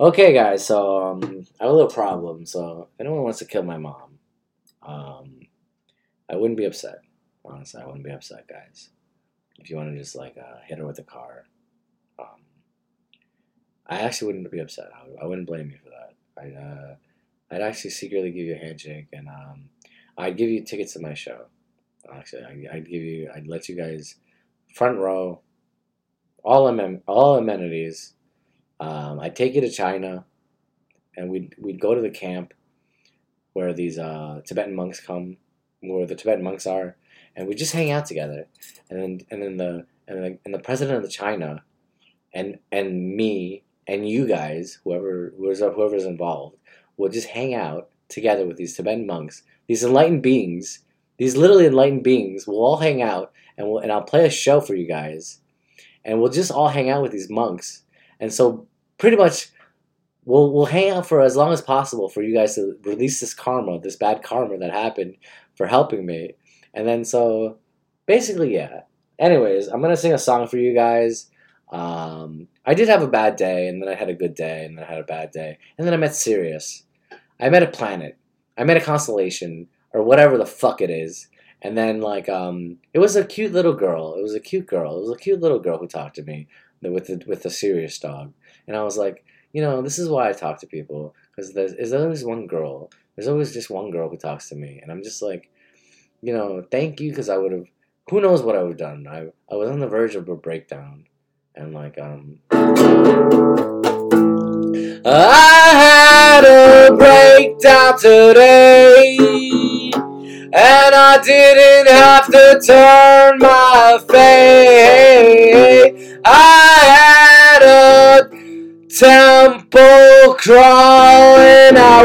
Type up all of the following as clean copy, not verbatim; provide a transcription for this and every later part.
Okay, guys, so I have a little problem. So if anyone wants to kill my mom, I wouldn't be upset. Honestly, I wouldn't be upset, guys. If you want to just, like, hit her with a car, I actually wouldn't be upset. I wouldn't blame you for that. I'd actually secretly give you a handshake, and I'd give you tickets to my show. Actually, I'd let you guys front row, all amenities. I'd take you to China, and we'd go to the camp where these Tibetan monks come, where the Tibetan monks are, and we'd just hang out together. And then the president of China, and me and you guys, whoever's involved, would just hang out together with these Tibetan monks, these enlightened beings. These literally enlightened beings will all hang out, and I'll play a show for you guys, and we'll just all hang out with these monks. And so pretty much we'll hang out for as long as possible for you guys to release this karma, this bad karma that happened for helping me. And then so basically, yeah. Anyways, I'm going to sing a song for you guys. I did have a bad day, and then I had a good day, and then I had a bad day. And then I met Sirius. I met a planet. I met a constellation. Or whatever the fuck it is. And then, like, it was a cute little girl. It was a cute girl. It was a cute little girl who talked to me with the Sirius dog. And I was like, you know, this is why I talk to people. Because there's always one girl. There's always just one girl who talks to me. And I'm just like, you know, thank you. Because I would have, who knows what I would have done. I was on the verge of a breakdown. And, like, I had a breakdown today. And I didn't have to turn my face. I had a temple crawl, and I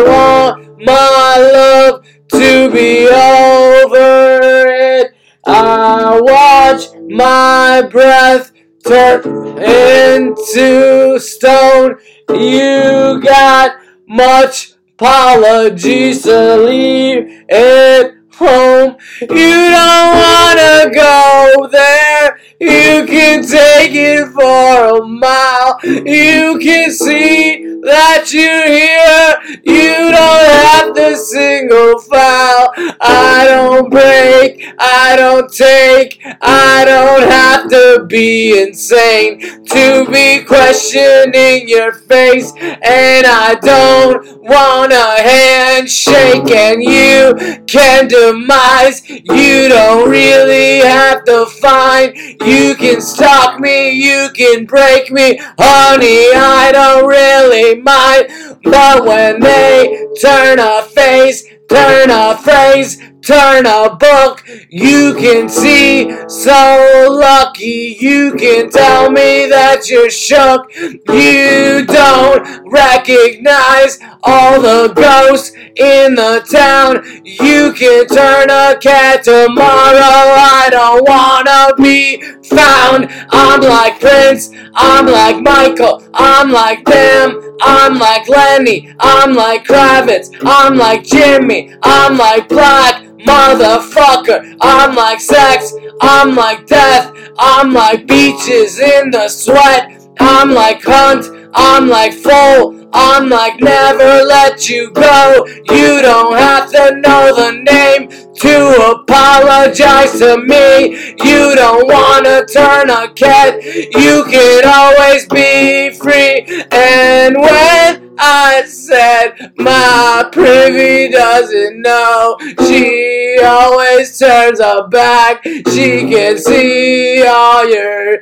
want my love to be over it. I watch my breath turn into stone. You got much apologies to leave it home. You don't wanna go there. You can take it for a mile. You can see that you're here. You don't have the single file. I don't break, I don't take, I don't have to be insane to be questioning your face. And I don't want a handshake, and you can demise. You don't really have to find. You can stalk me, you can break me, honey, I don't really mind. But when they turn a face, turn a phrase, turn a book, you can see so lucky. You can tell me that you're shook. You don't recognize all the ghosts in the town. You can turn a cat tomorrow. I don't wanna be found. I'm like Prince, I'm like Michael, I'm like them, I'm like Lenny, I'm like Kravitz, I'm like Jimmy, I'm like Black motherfucker, I'm like sex, I'm like death, I'm like beaches in the sweat, I'm like hunt, I'm like foal, I'm like never let you go. You don't have to know the name to apologize to me. You don't wanna turn a cat, you can always be free. And when I said my privy doesn't know, she always turns her back. She can see all your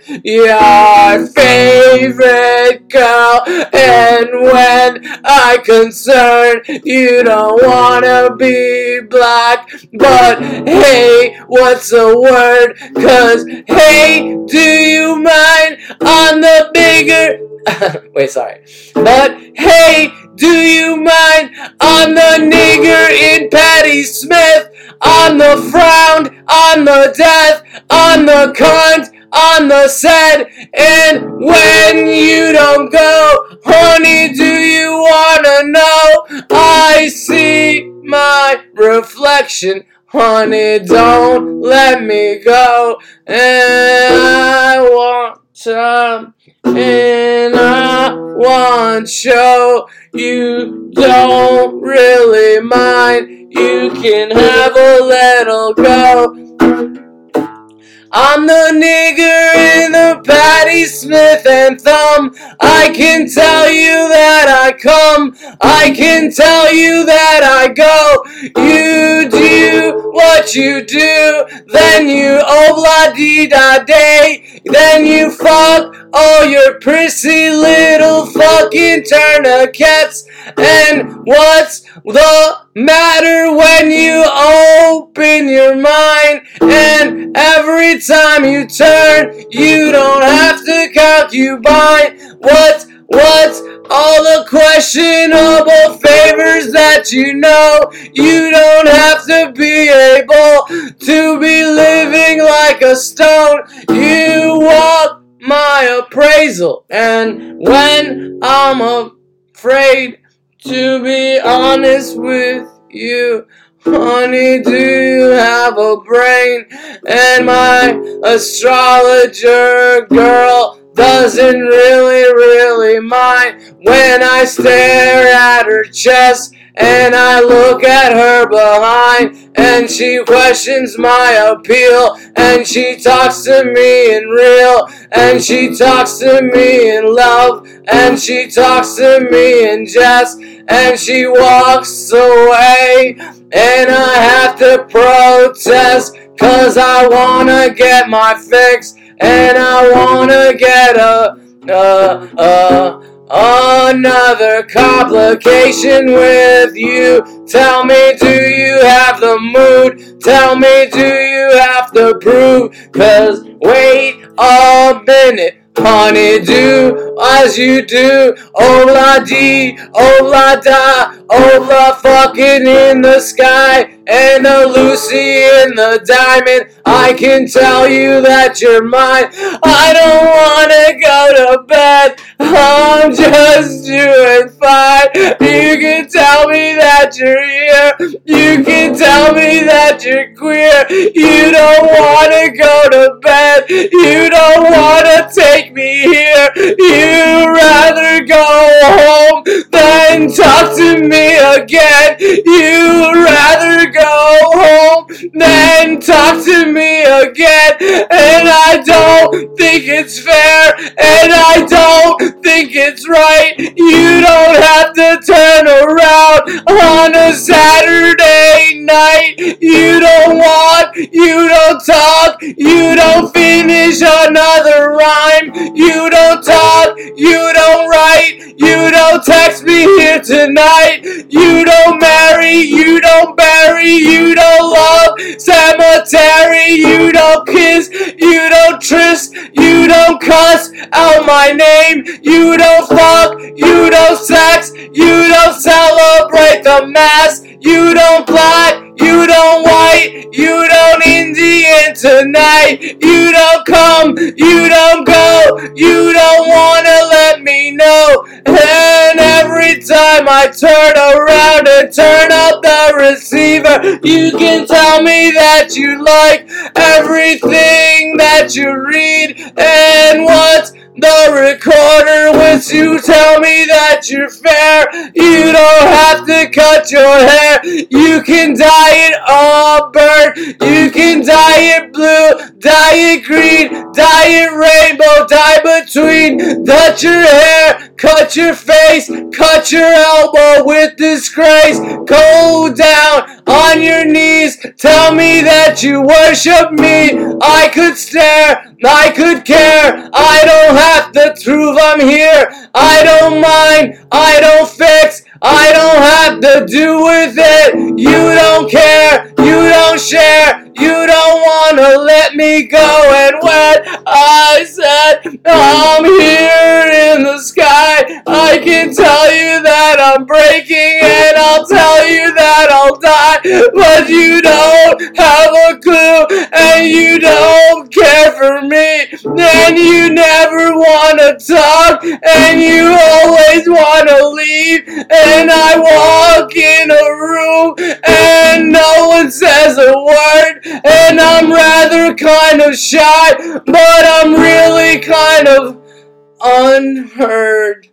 favorite girl. And when I concern, you don't wanna be black. But hey, what's the word? 'Cause hey, do you mind? I'm the bigger wait, sorry. But hey, do you mind? I'm the nigger in Patti Smith. I'm the frowned, I'm the death, I'm the cunt, I'm the said. And when you don't go, honey, do you wanna know? I see my reflection. Honey, don't let me go. And I want time. and I want show you don't really mind. You can have a little go. I'm the nigger in the Patti Smith and Thumb. I can tell you that I come. I can tell you that I go. You do what you do, then you obla-dee-da-day. Then you fuck all your prissy little fucking tourniquets. And what's the matter when you open your mind? And every time you turn, you don't have to concubine. What's all the questionable favors that you know? You don't have to be able to be living like a stone. You walk my appraisal, and when I'm afraid to be honest with you, honey, do you have a brain? And my astrologer girl doesn't really mind when I stare at her chest and I look at her behind, and she questions my appeal, and she talks to me in real, and she talks to me in love, and she talks to me in jest, and she walks away, and I have to protest, 'cause I wanna get my fix, and I wanna get another complication with you. Tell me, do you have the mood? Tell me, do you have to prove? 'Cause wait a minute, honey, do as you do. Obla-dee, obla-da, obla-fucking in the sky, and the Lucy in the diamond. I can tell you that you're mine. I don't wanna go to bed, I'm just doing fine. You can tell me that you're here, you can tell me that you're queer. You don't wanna go to bed, you don't wanna take me here. You'd rather go home than talk to me again. You'd rather go home than talk to me again. And I don't think it's fair, and I don't think it's right. You don't have to turn around on a Saturday night. You don't walk, you don't talk, you don't finish another rhyme. You don't talk, you don't write, you don't text me here tonight. You don't marry, you don't bury, you don't love cemetery, you don't kiss, you don't tryst, you don't cuss out my name, you don't fuck, you don't sex, you don't celebrate the mass, you don't black, you don't white, you don't Indian tonight, you don't come, you don't go, you don't wanna let me know. And every time I turn around and turn up the receiver, you can tell me that you like everything that you read. And what's the recorder once you tell me that you're fair? You don't have to cut your hair, you can dye it auburn, you can dye it blue, dye it green, dye it rainbow, dye between. Touch your hair, cut your face, cut your elbow with disgrace. Go down on your knees, tell me that you worship me. I could stare, I could care, I don't have to prove I'm here. I don't mind, I don't fix, I don't have to do with it. You don't care, you don't share, you don't wanna let me go. And when I said I'm here in the sky, I can tell you that I'm breaking, and I'll tell you that I'll die. But you don't have a clue, and you don't care for me, and you never wanna talk, and you always wanna leave. And I walk in a room and no one says a word, and I'm rather kind of shy, but I'm really kind of unheard